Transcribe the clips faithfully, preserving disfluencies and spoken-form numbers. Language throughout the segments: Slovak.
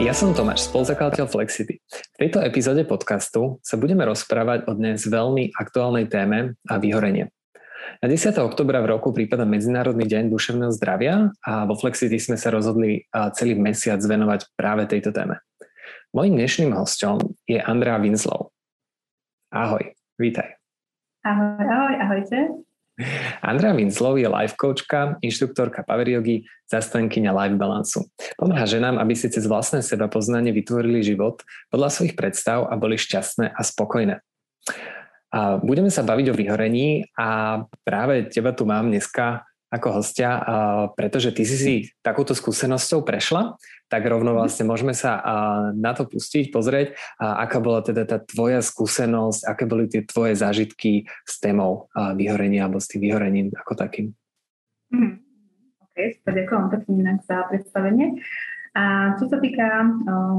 Ja som Tomáš, spoluzakladateľ Flexity. V tejto epizóde podcastu sa budeme rozprávať o dnes veľmi aktuálnej téme a vyhorenie. Na desiateho októbra v roku prípada Medzinárodný deň duševného zdravia a vo Flexity sme sa rozhodli celý mesiac venovať práve tejto téme. Mojím dnešným hosťom je Andrea Winslow. Ahoj, vítaj. Ahoj, ahoj, ahojte. Andrea Winslow je life coachka, inštruktorka power jogy, zastankyňa life balansu. Pomáha ženám, aby si cez vlastné sebapoznanie vytvorili život podľa svojich predstav a boli šťastné a spokojné. A budeme sa baviť o vyhorení a práve teba tu mám dneska ako hostia, pretože ty si si takúto skúsenosťou prešla, tak rovno vlastne môžeme sa na to pustiť, pozrieť, aká bola teda tá tvoja skúsenosť, aké boli tie tvoje zážitky s témou vyhorenia alebo s tým vyhorením ako takým. Hmm. Ok, super, ďakujem pekne inak za predstavenie. A čo sa týka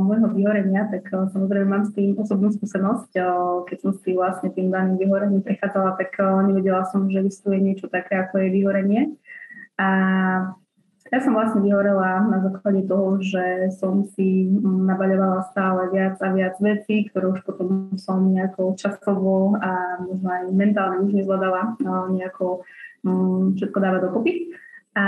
môjho vyhorenia, tak o, samozrejme mám s tým osobnú skúsenosť. O, keď som si vlastne tým daným vyhorením prechádzala, tak o, nevedela som, že existuje niečo také, ako je vyhorenie. A ja som vlastne vyhorela na základe toho, že som si nabaľovala stále viac a viac vecí, ktoré už potom som nejako časovo a možno aj mentálne už nezvládala nejako um, všetko dávať dokopy. A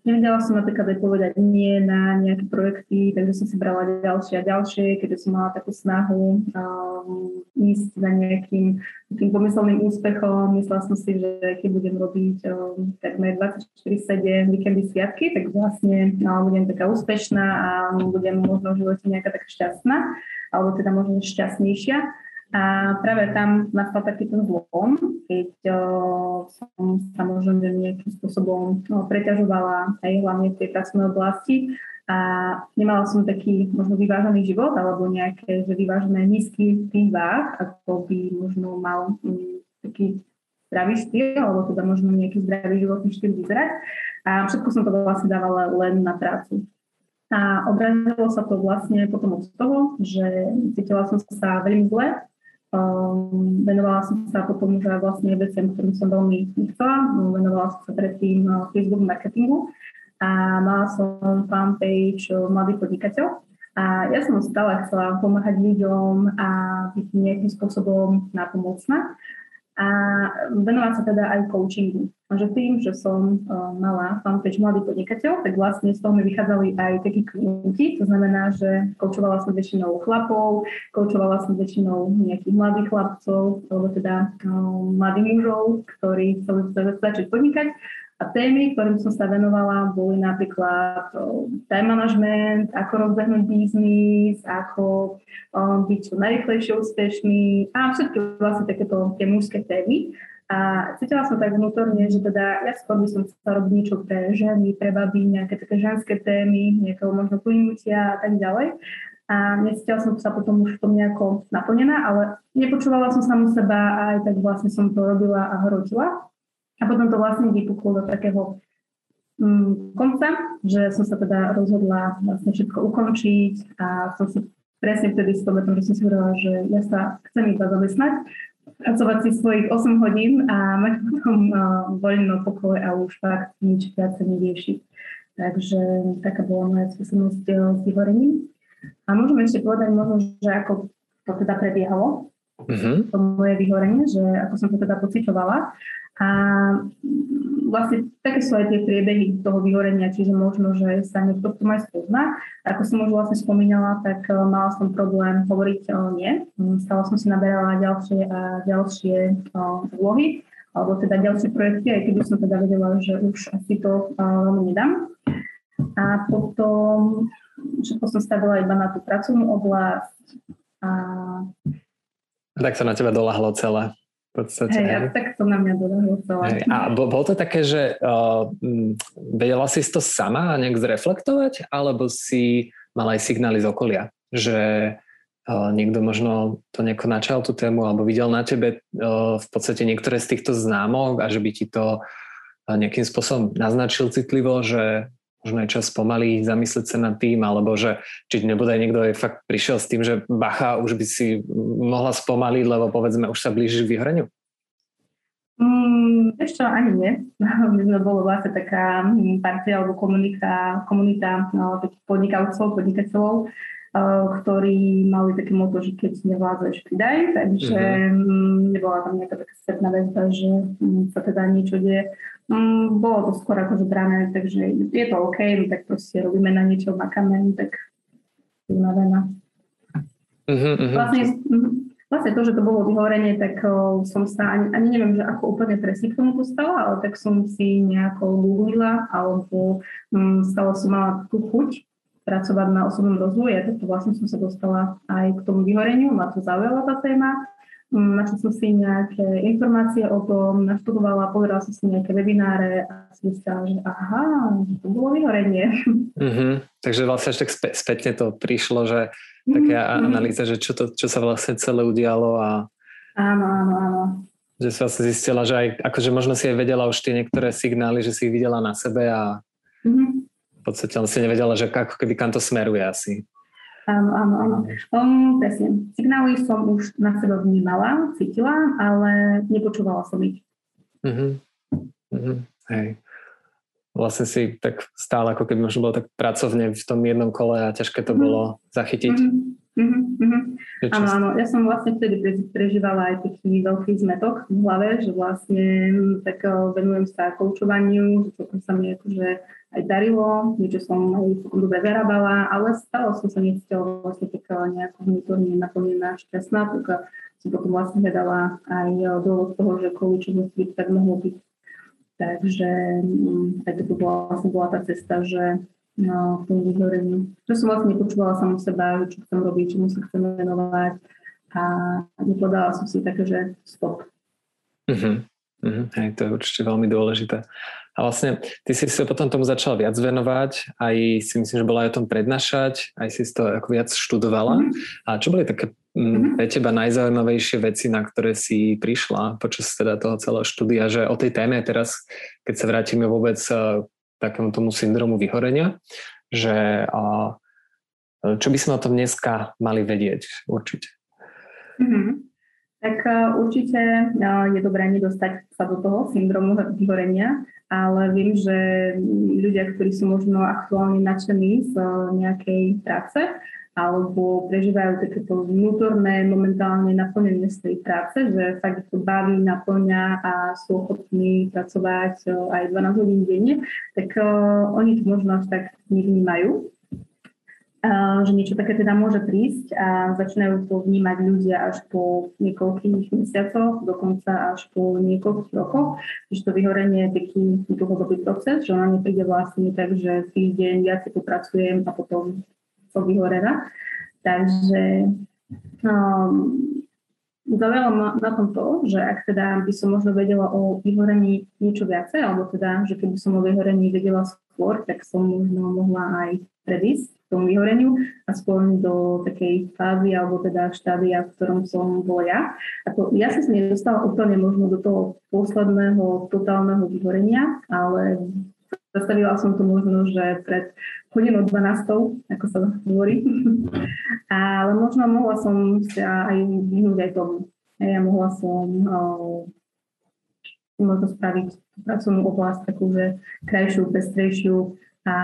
nevedela som napríklad aj povedať nie na nejaké projekty, takže som si brala ďalšie a ďalšie, keďže som mala takú snahu um, ísť za nejakým takým pomyselným úspechom. Myslela som si, že keď budem robiť um, takmer dvadsaťštyri sedem víkendy, sviatky, tak vlastne um, budem taká úspešná a budem možno v živote nejaká taká šťastná, alebo teda možno šťastnejšia. A práve tam nastal taký ten zlom, keď o, som sa možno nejakým spôsobom o, preťažovala aj hlavne v tej pracovnej oblasti a nemala som taký možno vyvážený život alebo nejaké že vyvážené nízky tých váh, ako by možno mal m, taký zdravý štýl alebo teda možno nejaký zdravý životný štýl vyzerať. A všetko som to vlastne dávala len na prácu. A obrazilo sa to vlastne potom od toho, že cítila som sa veľmi zle. Um, venovala som sa potom už aj vlastne veciam, ktorým som veľmi nechcela. Venovala som sa predtým Facebook marketingu a mala som fanpage Mladý podnikateľ. A ja som stále chcela pomáhať ľuďom a byť nejakým spôsobom napomocná. A venovať sa teda aj coachingu. Takže tým, že som uh, mala fanpage Mladý podnikateľ, tak vlastne z toho mi vychádzali aj takí klienti. To znamená, že coachovala som väčšinou chlapov, coachovala som väčšinou nejakých mladých chlapcov, alebo teda um, mladých mužov, ktorí chceli začať podnikať. A témy, ktorým som sa venovala, boli napríklad um, time management, ako rozbehnúť biznis, ako um, byť čo najrýchlejšie úspešný a všetky vlastne takéto tie mužské témy. A cítila som tak vnútorne, že teda ja skôr by som chcela robiť niečo pre ženy, pre baby, nejaké také ženské témy, nejakého možno plynutia a tak ďalej. A necítila som sa potom už v tom nejako naplnená, ale nepočúvala som samu seba a aj tak vlastne som to robila a hrotila. A potom to vlastne vypuklo do takého mm, konca, že som sa teda rozhodla vlastne všetko ukončiť a som si presne vtedy spomenula, že som si hovorila, že ja sa chcem iba zamestnať, pracovať si svojich osem hodín a mať potom uh, voľno pokoj a už fakt nič viac sa neriešiť. Takže taká bola moja skúsenosť s vyhorením. A môžeme ešte povedať možno, že ako to teda prebiehalo, mm-hmm. to moje vyhorenie, že ako som to teda pociťovala. A vlastne také sú aj tie priebehy toho vyhorenia, čiže možno, že sa niekto v tom aj spozná. Ako som už vlastne spomínala, tak mala som problém hovoriť o nie. Stále som si naberala ďalšie a ďalšie úlohy, alebo teda ďalšie projekty, aj keď som teda vedela, že už asi to veľmi nedám. A potom všetko som stavila iba na tú pracovnú oblasť. A tak to na teba doľahlo celé. Podstate, hej, hej. Tak to na mňa doľahlo celé. Hej. A bol to také, že uh, vedela si to sama nejak zreflektovať, alebo si mala aj signály z okolia, že uh, niekto možno to nejako načal tú tému, alebo videl na tebe uh, v podstate niektoré z týchto známok a že by ti to uh, nejakým spôsobom naznačil citlivo, že možno aj čas pomaly zamyslieť sa nad tým, alebo že či nebodaj niekto je fakt prišiel s tým, že bacha, už by si mohla spomaliť, lebo povedzme, už sa blížiš k vyhoreniu? Mm, Ešte ani nie. My sme boli vlastne taká partia alebo komunita, komunita no, takých podnikavcov, podnikateľov, ktorí mali také motto, že keď nevládzeš, pridaj, takže mm-hmm. nebola tam nejaká taká spätná väzba, že sa teda niečo deje. Bolo to skôr akože brané, takže je to OK, my tak proste robíme na niečo, makáme, tak vymavená. Mm-hmm. Vlastne, vlastne to, že to bolo vyhorenie, tak som sa, ani, ani neviem, že ako úplne presne k tomu postala, ale tak som si nejako googlila, alebo um, stále som mala tú chuť pracovať na osobnom rozvoji a takto vlastne som sa dostala aj k tomu vyhoreniu, ma to zaujala tá téma, načo som si nejaké informácie o tom naštudovala, povedala som si nejaké webináre a som si myslela, že aha, to bolo vyhorenie. Mm-hmm. Takže vlastne až tak spä- spätne to prišlo, že taká mm-hmm. analýza, že čo, to, čo sa vlastne celé udialo a... Áno, áno, áno. Že si vlastne zistila, že aj akože možno si aj vedela už tie niektoré signály, že si ich videla na sebe a... Mm-hmm. V podstate on si nevedela, že ako keby kam to smeruje asi. Áno, áno, áno. Um, presne. Signály som už na sebe vnímala, cítila, ale nepočúvala som ich. Uh-huh. Uh-huh. Hej. Vlastne si tak stále, ako keby možno bolo tak pracovne v tom jednom kole a ťažké to uh-huh. bolo zachytiť. Uh-huh. Uh-huh. Áno, áno. Ja som vlastne vtedy prežívala aj taký veľký zmetok v hlave, že vlastne tak venujem sa koučovaniu, že to sa mi akože aj darilo, niečo som aj dobre zarábala, ale stále som sa necítila vlastne taká nejaká vnútorne naplnená, šťastná, tak som potom vlastne hľadala aj dôvod toho, že koučovanie by tak mohlo byť. Takže aj to bola, vlastne bola tá cesta, že no, k tomu vyhoreniu. Že som vlastne nepočúvala samu seba, čo chcem robiť, čomu sa chcem venovať a nepodala som si také, že stop. Mhm. Mm-hmm, hej, to je určite veľmi dôležité. A vlastne ty si sa potom tomu začala viac venovať, aj si myslím, že bola aj o tom prednášať, aj si to ako viac študovala. Mm-hmm. A čo boli také mm, pre teba najzaujímavejšie veci, na ktoré si prišla počas teda toho celého štúdia, že o tej téme teraz, keď sa vrátime vôbec k takému tomu syndromu vyhorenia, že a, čo by sme o tom dneska mali vedieť určite? Mhm. Tak určite je dobré nedostať sa do toho syndromu vyhorenia, ale viem, že ľudia, ktorí sú možno aktuálne nadšení z nejakej práce alebo prežívajú takéto vnútorné, momentálne naplnenie z tej práce, že fakt to baví, naplňa a sú ochotní pracovať aj dvanásť hodín denne, tak oni to možno až tak nevnímajú. Že niečo také teda môže prísť a začínajú to vnímať ľudia až po niekoľkých mesiacoch, dokonca až po niekoľkých rokoch, že to vyhorenie je taký dlhodobý proces, že ona nepríde vlastne tak, že týždeň viac si popracujem a potom som vyhorená. Takže um, zaujalo ma na tom to, že ak teda by som možno vedela o vyhorení niečo viacej, alebo teda, že keby som o vyhorení vedela skôr, tak som možno mohla aj predísť tomu vyhoreniu a spôlniť do takej fázy alebo teda štádia, v ktorom som bola ja. Ako, ja som sa nedostala úplne možno do toho posledného totálneho vyhorenia, ale zastavila som to možno, že pred hodinou dvanástej, ako sa hovorí. Ale možno mohla som sa aj vyhnúť aj tomu. Ja mohla som možno spraviť pracovnú oblasť takúže krajšiu, pestrejšiu a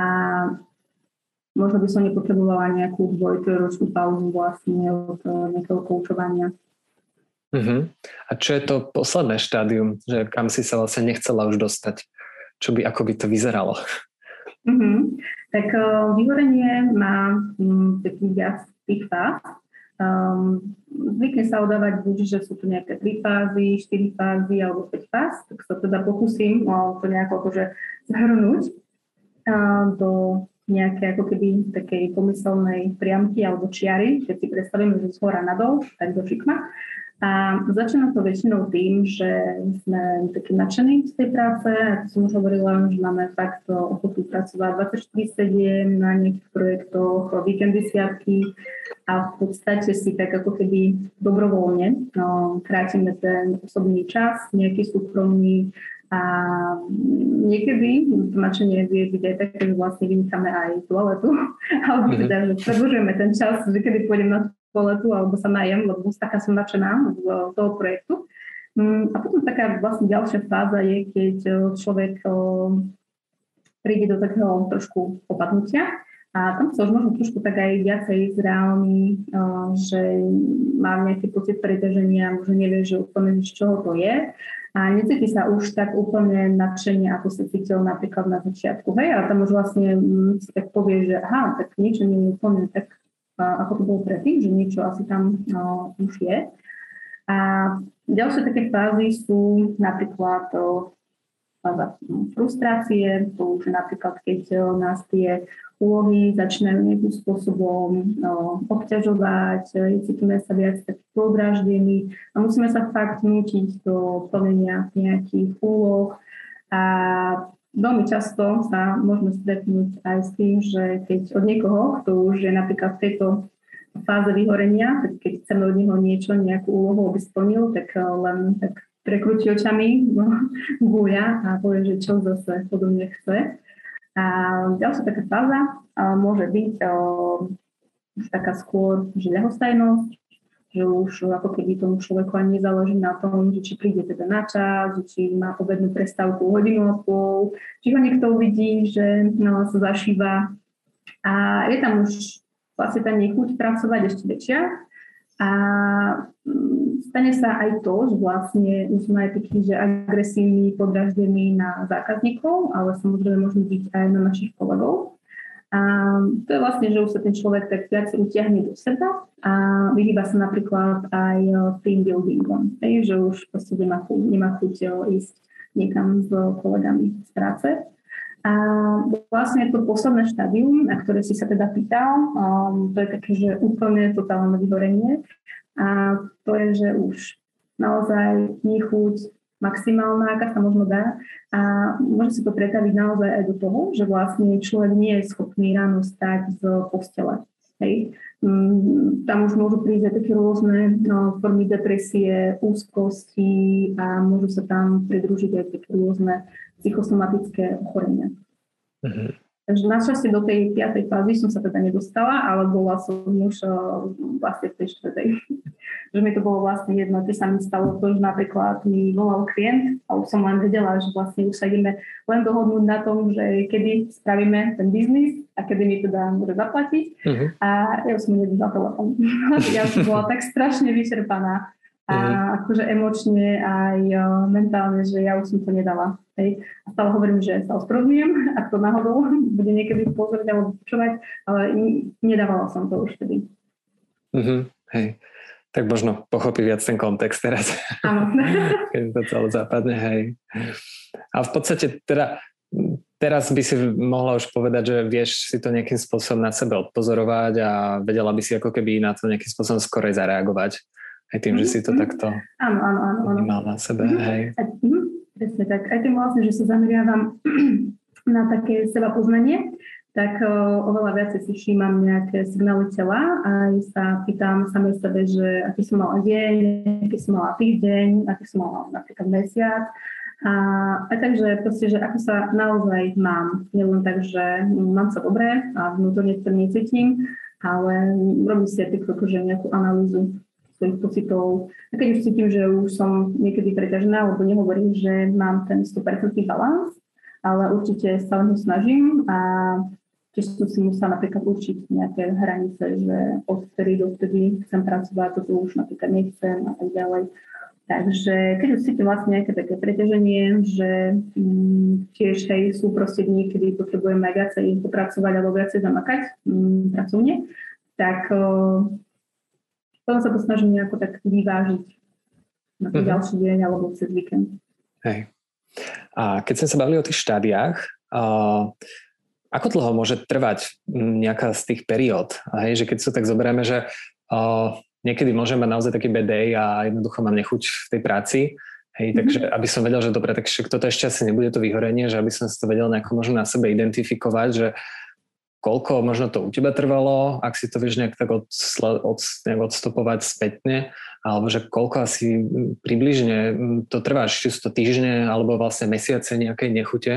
možno by som nepotrebovala nejakú dvojročnú pauzu vlastne od nejakého koučovania. Uh-huh. A čo je to posledné štádium, že kam si sa vlastne nechcela už dostať? Čo by, ako by to vyzeralo? Uh-huh. Tak uh, vyhorenie má um, taký viac tých fáz. Um, zvykne sa udávať buď, že sú tu nejaké tri fázy, štyri fázy alebo päť fáz, tak sa teda pokúsim uh, to nejako akože zhrnúť uh, do nejaké ako keby takej pomyselnej priamky alebo čiary, keď si predstavíme, že z hora nadol, tak do šikma. A začína to väčšinou tým, že sme takí nadšení z tej práce, ako som už hovorila, že máme fakt ochotu pracovať dvadsaťštyri sedem na nejakých projektoch, víkendy, sviatky a v podstate si tak ako keby dobrovoľne no, krátime ten osobný čas, nejaký súkromný. A niekedy to nadšenie vie byť aj také, že vlastne vynikáme aj toaletu, alebo mm-hmm. teda, že predĺžujeme ten čas, že kedy pôjdem na toaletu, alebo sa najem, lebo taká som nadšená z toho projektu. A potom taká vlastne ďalšia fáza je, keď človek príde do takého trošku opadnutia a tam sa už možno trošku tak aj viacej zreálny, že mám nejaký pocit preťaženia, že nevie, že úplne z čoho to je a necíti sa už tak úplne nadšenie, ako sa cítil napríklad na začiatku. Hej, ale tam už vlastne si tak povie, že aha, tak niečo nie je úplne tak, ako to bolo predtým, že niečo asi tam no, už je. A ďalšie také fázy sú napríklad fáza frustrácie, to už napríklad, keď nás tie úlohy začínajú nejakým spôsobom no, obťažovať, cítime sa viac taký podráždení a musíme sa fakt nútiť do plnenia nejakých úloh. A veľmi často sa môžeme stretnúť aj s tým, že keď od niekoho, kto už je napríklad v tejto fáze vyhorenia, tak keď chceme od neho niečo, nejakú úlohu, aby splnil, tak len tak prekrúti očami, gúľa a povie, že čo zase podobne chce. A ďalšia taká fáza môže byť o, už taká skôr, že ľahostajnosť, že už ako keby tomu človeku ani nezáleží na tom, že či príde teda na čas, či má obednú prestávku hodinu a pol, či ho niekto uvidí, že no, sa zašíva. A je tam už vlastne tá nechuť pracovať ešte väčšia. A stane sa aj to, že vlastne už sme aj takí, že agresívni, podráždení na zákazníkov, ale samozrejme môžu byť aj na našich kolegov. A to je vlastne, že už sa ten človek tak viac utiahne do seba a vyhýba sa napríklad aj team buildingom. Takže už proste nemá, nemá chuť ísť niekam s kolegami z práce. A vlastne to posledné štádium, na ktoré si sa teda pýtal, um, to je také, že úplne totálne vyhorenie. A to je, že už naozaj nechuť maximálna, aká sa možno dá. A môže sa to pretaviť naozaj aj do toho, že vlastne človek nie je schopný ráno stať z postele. Hej. Um, tam už môžu prísť aj také rôzne no, formy depresie, úzkosti a môžu sa tam pridružiť aj také rôzne psychosomatické ochorenia. Uh-huh. Takže našťastie do tej piatej fázy som sa teda nedostala, ale bola som už vlastne v tej štvrtej. Že mi to bolo vlastne jedno, keď sa mi stalo to, že napríklad mi volal klient a už som len vedela, že vlastne už sa ideme len dohodnúť na tom, že kedy spravíme ten biznis a kedy mi teda môže zaplatiť. Uh-huh. A ja už som nedala telefón. Ja už bola tak strašne vyčerpaná. A mm-hmm. akože emočne aj mentálne, že ja už som to nedala. Hej. A stále hovorím, že sa ospravedlňujem, ak to náhodou bude niekedy pozrieť alebo počúvať, ale nedávala som to už vtedy. Mm-hmm. Hej. Tak možno pochopí viac ten kontext teraz. Áno. Keď to celé západne, hej. A v podstate teda teraz by si mohla už povedať, že vieš si to nejakým spôsobom na sebe odpozorovať a vedela by si ako keby na to nejakým spôsobom skorej zareagovať. Aj tým, že si to takto áno, áno, áno, áno. vnímal na sebe, mm-hmm. hej. Mm-hmm. Presne tak. Aj tým vlastne, že sa zameriavam na také sebapoznanie, tak uh, oveľa viacej si všímam nejaké signály tela a sa pýtam samej sebe, že aký som mala deň, aký som mala týždeň, aký som mala napríklad mesiac. A, a takže proste, že ako sa naozaj mám. Nielen tak, že mám sa dobre a vnútorne to necítim, ale robím si aj tým, že nejakú analýzu svojich pocitov. A keď už cítim, že už som niekedy preťažená, lebo nehovorím, že mám ten sto percent balans, ale určite sa len snažím a tiež som si musela napríklad určiť nejaké hranice, že od vtedy do vtedy chcem pracovať, toto už napríklad nechcem a tak ďalej. Takže keď už cítim vlastne nejaké také preťaženie, že um, tiež hej, sú proste dní, kedy potrebujeme viacej popracovať alebo viacej zamakať um, pracovne, tak uh, potom sa to snažím nejako tak vyvážiť na ten mm-hmm. ďalší deň alebo cez víkend. Hej. A keď sme sa bavili o tých štádiách, uh, ako dlho môže trvať nejaká z tých periód? Hej, že keď sa tak zoberieme, že uh, niekedy môžem mať naozaj taký bad day a jednoducho mám nechuť v tej práci, hej, mm-hmm. takže aby som vedel, že dobre, tak toto ešte asi nebude to vyhorenie, že aby som si to vedel nejako možno na sebe identifikovať, že koľko možno to u teba trvalo, ak si to vieš nejak tak od, od, nejak odstopovať spätne, alebo že koľko asi približne to trváš, či sú to týždne, alebo vlastne mesiace nejakej nechute,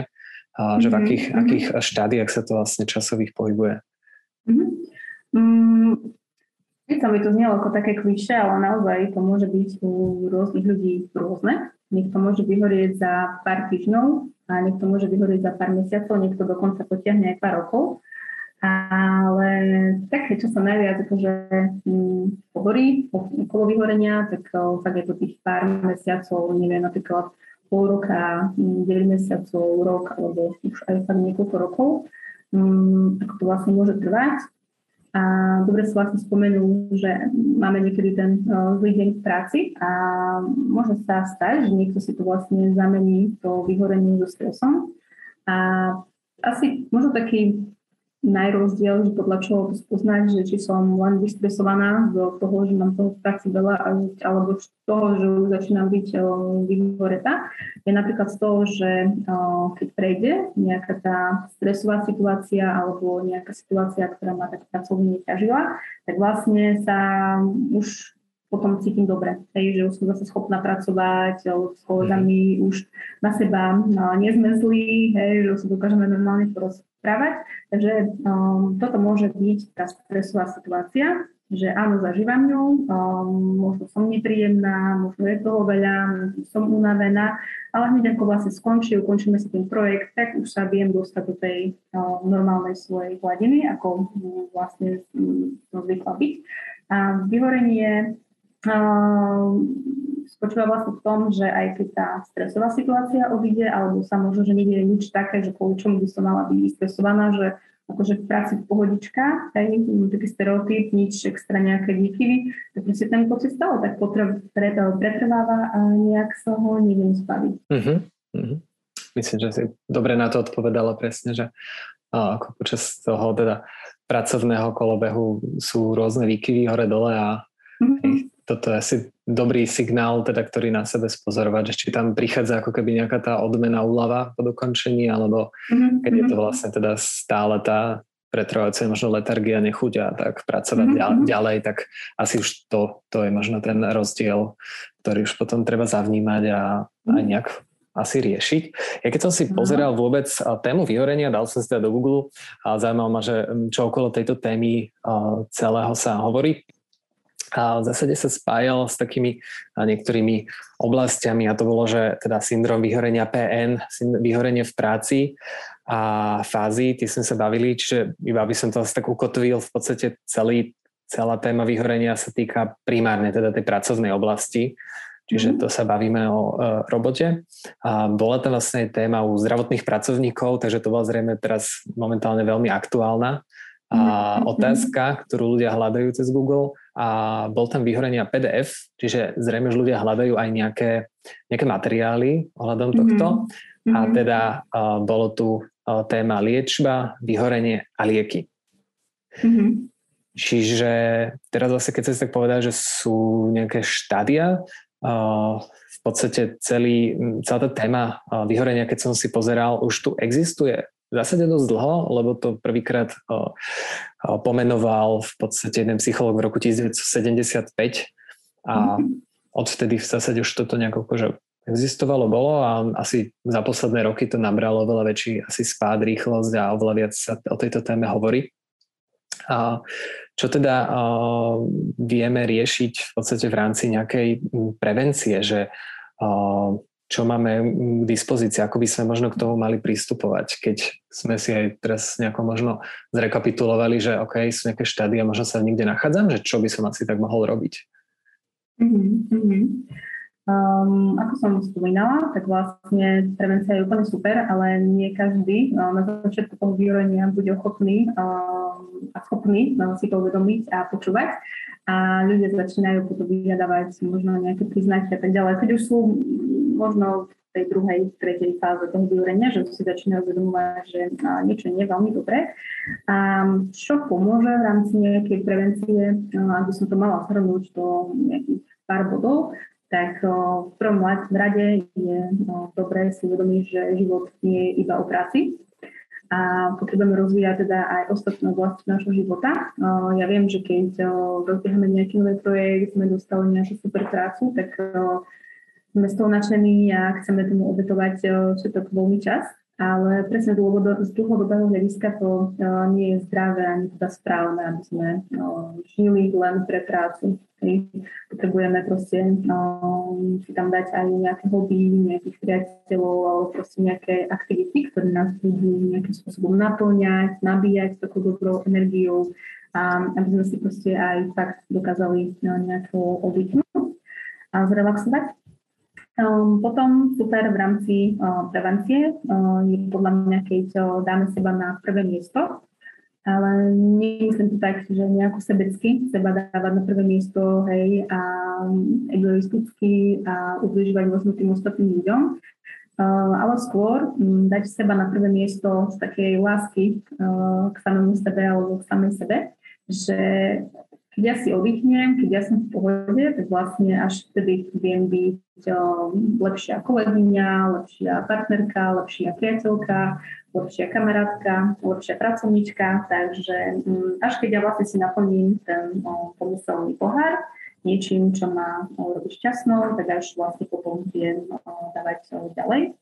a že v akých, mm-hmm. akých štádiách sa to vlastne časových pohybuje. Mm-hmm. Mm, Sice by to znelo ako také klišé, ale naozaj to môže byť u rôznych ľudí rôzne. Niekto môže vyhorieť za pár týždňov a niekto môže vyhorieť za pár mesiacov, niekto dokonca potiahne aj pár rokov. Ale také, čo sa najviac akože pohorí okolo vyhorenia, tak, tak je to tých pár mesiacov, neviem, napríklad pol roka, deväť mesiacov, rok, alebo už aj fakt niekoľko rokov. Ako to vlastne môže trvať. A dobre si vlastne spomenul, že máme niekedy ten zlý deň v práci a môže sa stať, že niekto si to vlastne zamení to vyhorenie so stresom. A asi možno taký najrozdiel, že podľa čoho to spoznať, že či som len vystresovaná do toho, že mám toho v práci veľa, alebo z toho, že už začínam byť vyhoretá, je napríklad z toho, že keď prejde nejaká tá stresová situácia alebo nejaká situácia, ktorá ma tak pracovne ťažila, tak vlastne sa už potom cítim dobre, hej, že už som zase schopná pracovať s kolegami, už na seba no, nie sme zlí, hej, že už sa dokážeme normálne porozprávať. Takže um, toto môže byť tá stresová situácia, že áno, zažívam ňu, um, možno som nepríjemná, možno je toho veľa, som unavená, ale hneď ako vlastne skončí, ukončíme si ten projekt, tak už sa viem dostať do tej um, normálnej svojej hladiny, ako um, vlastne um, zvykla byť. A vyhorenie spočíva vlastne v tom, že aj keď tá stresová situácia odíde, alebo sa možno, že nie je nič také, že kvôli čomu by som mala byť stresovaná, že akože v práci pohodička, hej, taký stereotyp, nič extra nejaké výkyvy, tak si ten pocit stále tak potreb, pretrváva a nejak sa ho neviem zbaviť. Uh-huh, uh-huh. Myslím, že si dobre na to odpovedala presne, že á, ako počas toho teda pracovného kolobehu sú rôzne výkyvy hore-dole a uh-huh. Toto je asi dobrý signál, teda, ktorý na sebe spozorovať, že či tam prichádza ako keby nejaká tá odmena, úlava po dokončení, alebo mm-hmm. keď je to vlastne teda stále tá pretrvajúca možno letargia, nechuť a tak pracovať mm-hmm. ďalej, tak asi už to, to je možno ten rozdiel, ktorý už potom treba zavnímať a, mm-hmm. a nejak asi riešiť. Ja keď som si mm-hmm. pozeral vôbec tému vyhorenia, dal som si teda do Google a zaujímalo ma, že čo okolo tejto témy celého sa hovorí. A v zásade sa spájal s takými niektorými oblastiami a to bolo, že teda syndrom vyhorenia pé en, vyhorenie v práci a fázy, tie sme sa bavili, čiže iba by som to asi tak ukotvil, v podstate celý, celá téma vyhorenia sa týka primárne teda tej pracovnej oblasti, čiže to sa bavíme o e, robote. A bola tam vlastne téma u zdravotných pracovníkov, takže to bola zrejme teraz momentálne veľmi aktuálna a otázka, ktorú ľudia hľadajú cez Google a bol tam vyhorenia pé dé ef, čiže zrejme, že ľudia hľadajú aj nejaké, nejaké materiály ohľadom tohto mm-hmm. a teda uh, bolo tu uh, téma liečba, vyhorenie a lieky. Mm-hmm. Čiže teraz vlastne, keď sa tak povedať, že sú nejaké štádia, uh, v podstate celý, celá tá téma uh, vyhorenia, keď som si pozeral, už tu existuje v zásade dosť dlho, lebo to prvýkrát o, o, pomenoval v podstate jeden psychológ v roku devätnásťsedemdesiatpäť a odvtedy v zásade už toto nejako že existovalo, bolo a asi za posledné roky to nabralo oveľa väčší asi spád, rýchlosť a oveľa viac sa o tejto téme hovorí. A čo teda o, vieme riešiť v podstate v rámci nejakej prevencie, že o, čo máme k dispozícii, ako by sme možno k tomu mali pristupovať, keď sme si aj teraz nejako možno zrekapitulovali, že OK, sú nejaké štádia, možno sa niekde nachádzam, že čo by som asi tak mohol robiť? Mm-hmm. Um, ako som spomínala, tak vlastne prevencia je úplne super, ale nie každý um, na začiatku toho vyhorenia bude ochotný um, a schopný um, si to uvedomiť a počúvať. A ľudia začínajú potom vyhľadávať možno nejaké príznaky a tak ďalej. Keď už sú možno v tej druhej, tretej fáze toho vyhorenia, že si začínajú uvedomovať, že niečo nie je veľmi dobré. A čo pomôže v rámci nejakej prevencie, aby som to mala zhrnúť do nejakých pár bodov, tak v prvom rade je dobré si uvedomiť, že život nie je iba o práci. A potrebujeme rozvíjať teda aj ostatné oblasti nášho života. Ja viem, že keď rozbiehame nejaký nový projekt, sme dostali nejakú super prácu, tak sme z toho nadšení a chceme tomu obetovať všetok voľný čas. Ale presne z dlhodobého hľadiska to nie je zdravé ani teda správne, aby sme žili len pre prácu. Potrebujeme proste si tam dať aj nejaké hobby, nejakých priateľov alebo proste nejaké aktivity, ktoré nás budú nejakým spôsobom naplňať, nabíjať takou dobrou energiou, aby sme si proste aj fakt dokázali nejakú oddychnúť a zrelaxovať. Potom super v rámci prevencie je podľa mňa, keď dáme seba na prvé miesto, ale nemyslím to tak, že nejako sebecky seba dávať na prvé miesto, hej, a egoisticky a ubližovať vlastne tým ostatným ľuďom, ale skôr dať seba na prvé miesto z takej lásky k samému sebe alebo k samej sebe, že keď ja si oddychnem, keď ja som v pohode, tak vlastne až vtedy viem byť lepšia kolegyňa, lepšia partnerka, lepšia priateľka, lepšia kamarátka, lepšia pracovnička. Takže až keď ja vlastne si naplním ten pomyselný pohár niečím, čo ma robí šťastnou, tak až vlastne potom viem dávať ďalej.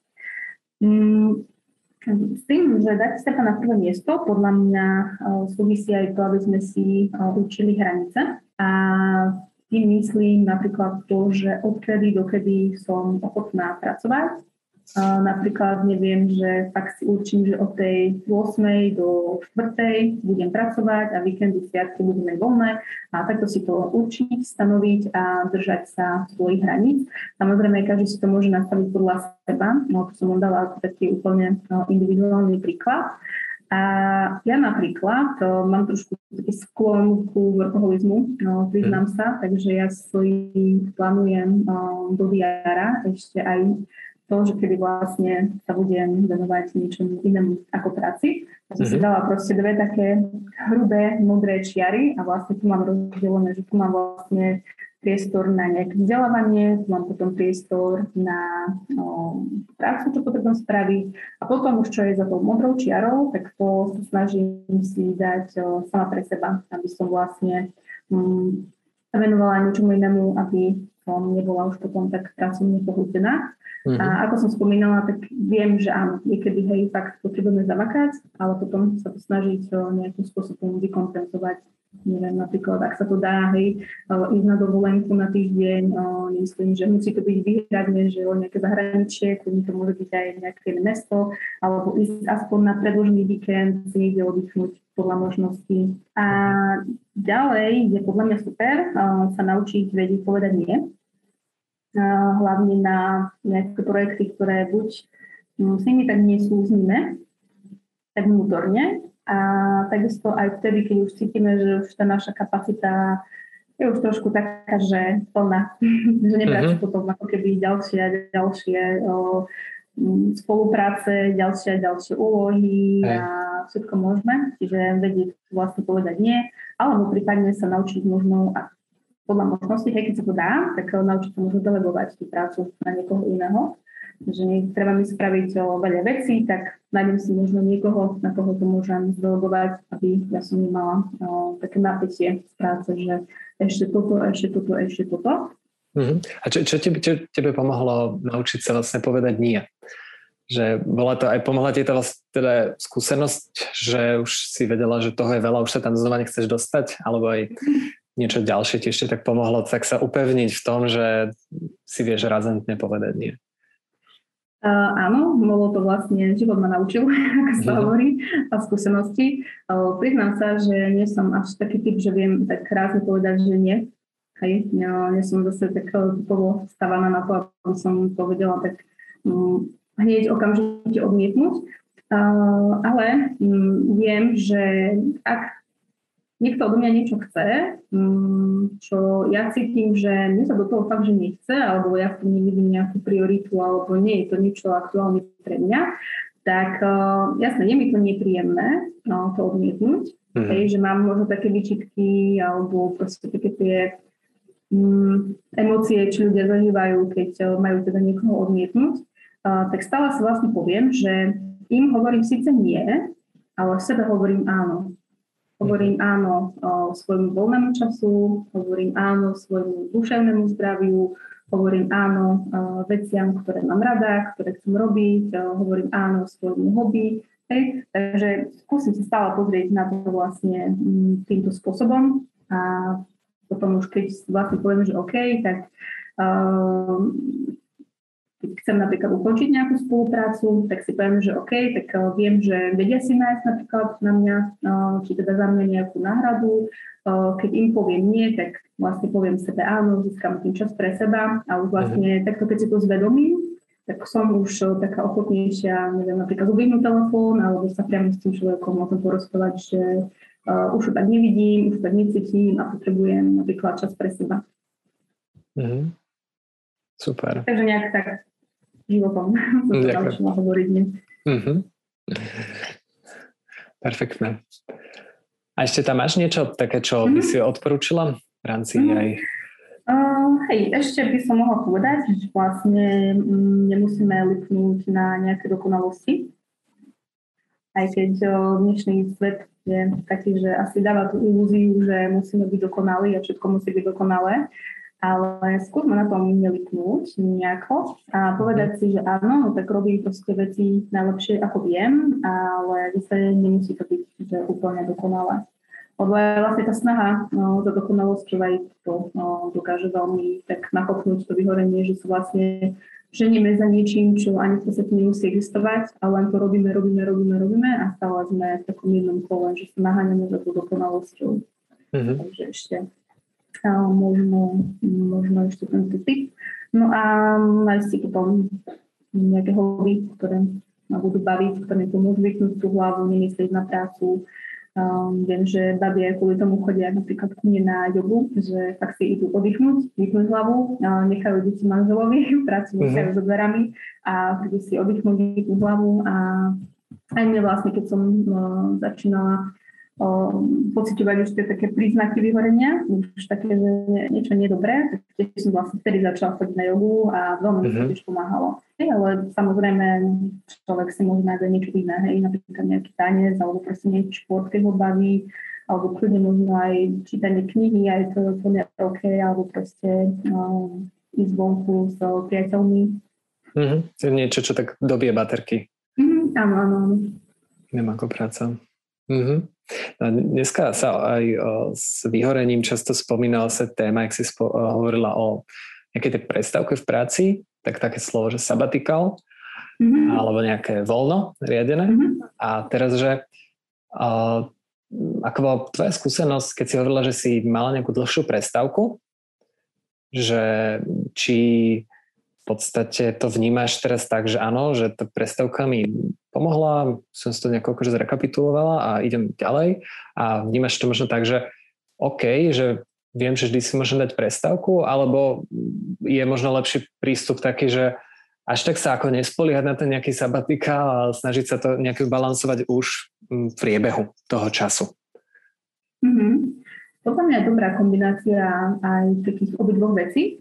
S tým, že dať seba na prvé miesto, podľa mňa súvisí aj to, aby sme si určili hranice. A tým myslím napríklad to, že odkedy dokedy som ochotná pracovať. Napríklad neviem, že fakt si určím, že od tej ôsmej do štvrtej budem pracovať a víkendy, sviatky budeme voľné a takto si to určiť, stanoviť a držať sa svojich hraníc. Samozrejme, každý si to môže nastaviť podľa seba, no to som vám dala ako taký úplne individuálny príklad. A ja napríklad mám trošku taký sklon ku workoholizmu, no, priznám sa, takže ja svojím plánujem do jara ešte aj to, že kedy vlastne sa budem venovať niečomu inému ako práci. Ja som si dala proste dve také hrubé, modré čiary a vlastne tu mám rozdelené, že tu mám vlastne priestor na nejaké vzdelávanie, tu mám potom priestor na no, prácu, čo potrebujem spraviť a potom už, čo je za tou modrou čiarou, tak to sa snažím si dať o, sama pre seba, aby som vlastne mm, venovala niečomu inému, aby som nebola už potom tak pracovne pohľútená. A ako som spomínala, tak viem, že áno, niekedy hej, fakt potrebujeme zamakať, ale potom sa to snažiť nejakým spôsobom vykompenzovať. Neviem, napríklad, ak sa to dá, hej, ísť na dovolenku na týždeň, nemyslím, že musí to byť výhradne, že o nejaké zahraničie, ktorým to môže byť aj nejaké mesto, alebo ísť aspoň na predĺžený víkend, si niekde oddychnúť podľa možností. A ďalej je podľa mňa super sa naučiť vedieť povedať nie. Hlavne na nejaké projekty, ktoré buď s nimi tak nie súznime, tak vnútorne. A takisto aj vtedy, keď už cítime, že už tá naša kapacita je už trošku taká, že plná, že nepráči uh-huh. potom ako keby ďalšie a ďalšie o, spolupráce, ďalšie a ďalšie úlohy hey. A všetko môžeme. Čiže vedieť vlastne povedať nie, alebo prípadne sa naučiť možno podľa možnosti, keď sa to dá, tak naučiť sa možno delegovať tú prácu na niekoho iného. Že treba mi spraviť veľa vecí, tak nájdem si možno niekoho, na koho to môžem zdelegovať, aby ja som nemala také napätie z práce, že ešte toto, ešte toto, ešte toto. Uh-huh. A čo, čo, tebe, čo tebe pomohlo naučiť sa vlastne povedať nie? Že bola to aj pomohla ti tá vlastne teda skúsenosť, že už si vedela, že toho je veľa, už sa tam znova nechceš dostať, alebo aj niečo ďalšie ti ešte tak pomohlo tak sa upevniť v tom, že si vieš razantne povedať nie. Uh, áno, bolo to vlastne, život ma naučil, ako sa hovorí, a skúsenosti. Uh, priznám sa, že nie som až taký typ, že viem tak krásne povedať, že nie. Hej, no, nie som zase tak typovo stavaná na to, aby som to vedela tak um, hneď okamžite odmietnúť. Uh, ale um, viem, že ak niekto odo mňa niečo chce, čo ja cítim, že mne sa do toho fakt, že nechce, alebo ja v tom nevidím nejakú prioritu, alebo nie je to niečo aktuálne pre mňa, tak jasne, je mi to nepríjemné no, to odmietnúť, mm-hmm. hej, že mám možno také výčitky, alebo proste také tie mm, emócie, či ľudia zažívajú, keď majú teda niekoho odmietnúť, a, tak stále si vlastne poviem, že im hovorím síce nie, ale v sebe hovorím áno. Hovorím áno svojmu voľnému času, hovorím áno svojmu duševnému zdraviu, Hovorím áno veciam, ktoré mám rada, ktoré chcem robiť, hovorím áno svojmu hobby. Hej. Takže skúsim sa stále pozrieť na to vlastne týmto spôsobom a potom už keď vlastne poviem, že OK, tak uh, keď chcem napríklad ukončiť nejakú spoluprácu, tak si poviem, že OK, tak uh, viem, že vedia si nájsť napríklad na mňa, uh, či teda za mňa nejakú náhradu. Uh, keď im poviem nie, tak vlastne poviem sebe áno, získam tým čas pre seba a už vlastne mhm. takto, keď si to zvedomím, tak som už taká ochotnejšia, neviem, napríklad zobudnú telefón, alebo sa priamo s tým človekom môžem porozprávať, že uh, už tak nevidím, už tak necítim a potrebujem napríklad čas pre seba. Mm-hmm. Super. Takže nejak tak životom. Ďakujem. Mm-hmm. Perfektné. A ešte tam máš niečo také, čo mm-hmm. by si odporúčila v rámci mm-hmm. aj... Uh, hej, ešte by som mohla povedať, že vlastne mm, nemusíme lipnúť na nejaké dokonalosti. Aj keď oh, dnešný svet je taký, že asi dáva tú ilúziu, že musíme byť dokonalí a všetko musí byť dokonalé. Ale skúsme na tom nelipnúť nejako a povedať si, že áno, no tak robím proste veci najlepšie, ako viem, ale zase nemusí to byť že úplne dokonalé. Lebo je vlastne tá snaha no, za dokonalosť, čo aj to no, dokáže veľmi tak nakopnúť to vyhorenie, že sa vlastne ženíme za niečím, čo ani to sa tu nemusí existovať, ale len to robíme, robíme, robíme, robíme a stále sme v takom jednom kole, že sa naháňame za tú dokonalosťou. Mm-hmm. Takže ešte možno, možno ešte ten typ. No a nájsť si potom nejaké hobby, ktoré ma budú baviť, ktoré mi pomôžu vyknúť tú hlavu, nemyslieť na prácu. Um, viem, že babi aj kvôli tomu chodia napríklad ku mne na jogu, že fakt si idú oddychnúť, vypnúť hlavu, nechajú deti manželovi, prácu nechajú mm-hmm. so dverami a prídu si oddychnúť, vypnúť hlavu. A aj mne vlastne, keď som uh, začínala uh, pociťovať už tie také príznaky vyhorenia, už také, že niečo nie je dobré, tak tiež som vlastne vtedy začala chodiť na jogu a veľmi mm-hmm. to tiež pomáhalo. Ale samozrejme, človek si môže nájsť niečo iné, hej, napríklad nejaký tanec, alebo proste niečo šport, keď ho baví, alebo kľudne možno aj čítanie knihy, aj to je úplne OK, alebo proste no, ísť vonku s so priateľmi. Mm-hmm. Niečo, čo tak dobie baterky. Mm-hmm, áno, áno. Nemá ako práca. Mm-hmm. No, dneska sa aj o, s vyhorením často spomínala sa téma, jak si spo- o, hovorila o nejakej tej prestávke v práci, tak také slovo, že sabbatical, mm-hmm. alebo nejaké voľno riadené. Mm-hmm. A teraz, že uh, ako bola tvoja skúsenosť, keď si hovorila, že si mala nejakú dlhšiu prestávku, že či v podstate to vnímaš teraz tak, že áno, že tá prestávka mi pomohla, som si to nejako akože zrekapitulovala a idem ďalej a vnímaš to možno tak, že OK, že viem, že vždy si môžem dať prestávku, alebo je možno lepší prístup taký, že až tak sa ako nespoliehať na ten nejaký sabatikál a snažiť sa to nejak balansovať už v priebehu toho času. Mm-hmm. Podľa mňa je dobrá kombinácia aj takých obidvoch vecí.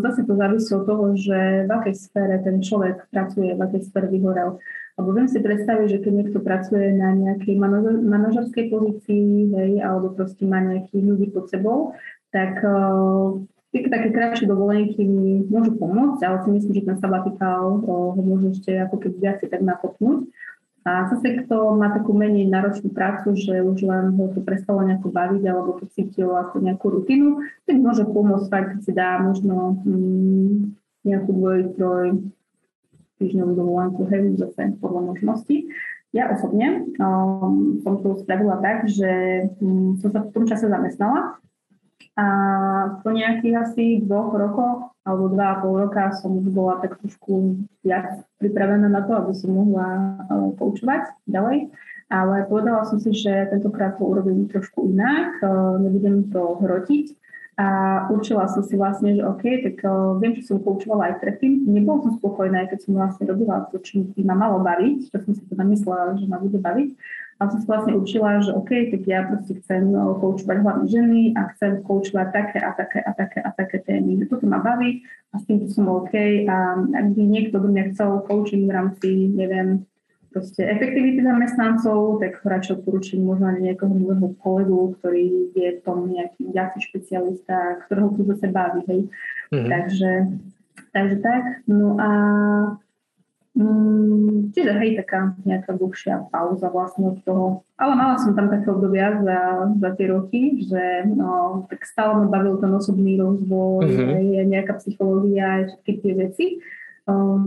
Zase to závisí od toho, že v akej sfére ten človek pracuje, v akej sfére vyhorel. Lebo viem si predstaviť, že keď niekto pracuje na nejakej manažerskej pozícii, hej, alebo proste má nejakých ľudí pod sebou, tak uh, také kratšie dovolenky mi môžu pomôcť, ale si myslím, že ten sabatikál ho môže ešte ako keby viac tak nakopnúť. A zase kto má takú menej náročnú prácu, že už len ho to prestalo nejako baviť alebo to cítilo ako nejakú rutinu, tak môže pomôcť fakt, keď si dá možno mm, nejakú dvoj, troj, týždňovú dovolenku, hej, zase podľa možností. Ja osobne um, som to spravila tak, že um, som sa v tom čase zamestnala a po nejakých asi dvoch rokoch alebo dva a pol roka som už bola tak trošku viac pripravená na to, aby som mohla uh, poučovať ďalej. Ale povedala som si, že tentokrát to urobím trošku inak, uh, nebudem to hrotiť. A určila som si vlastne, že OK, tak uh, viem, že som poučovala aj predtým. Nebola som spokojná, aj keď som vlastne robila to, čo by ma malo baviť, čo som si teda myslela, že ma bude baviť. A som si vlastne určila, že OK, tak ja proste chcem poučovať hlavne ženy a chcem poučovať také a také a také a také témy. Že toto ma baví a s týmto som OK. A ak by niekto do mňa chcel poučiť v rámci, neviem, proste efektivity zamestnancov, tak radšej odporúčim možno niekoho môjho kolegu, ktorý je v tom nejaký ďalší špecialista, ktorého tu zase baví, hej. Mm-hmm. Takže, takže tak. No a mm, čiže hej, taká nejaká dlhšia pauza vlastne od toho. Ale mala som tam také obdobia za, za tie roky, že no, tak stále ma bavil ten osobný rozvoj, mm-hmm. nejaká psychológia, všetky tie veci,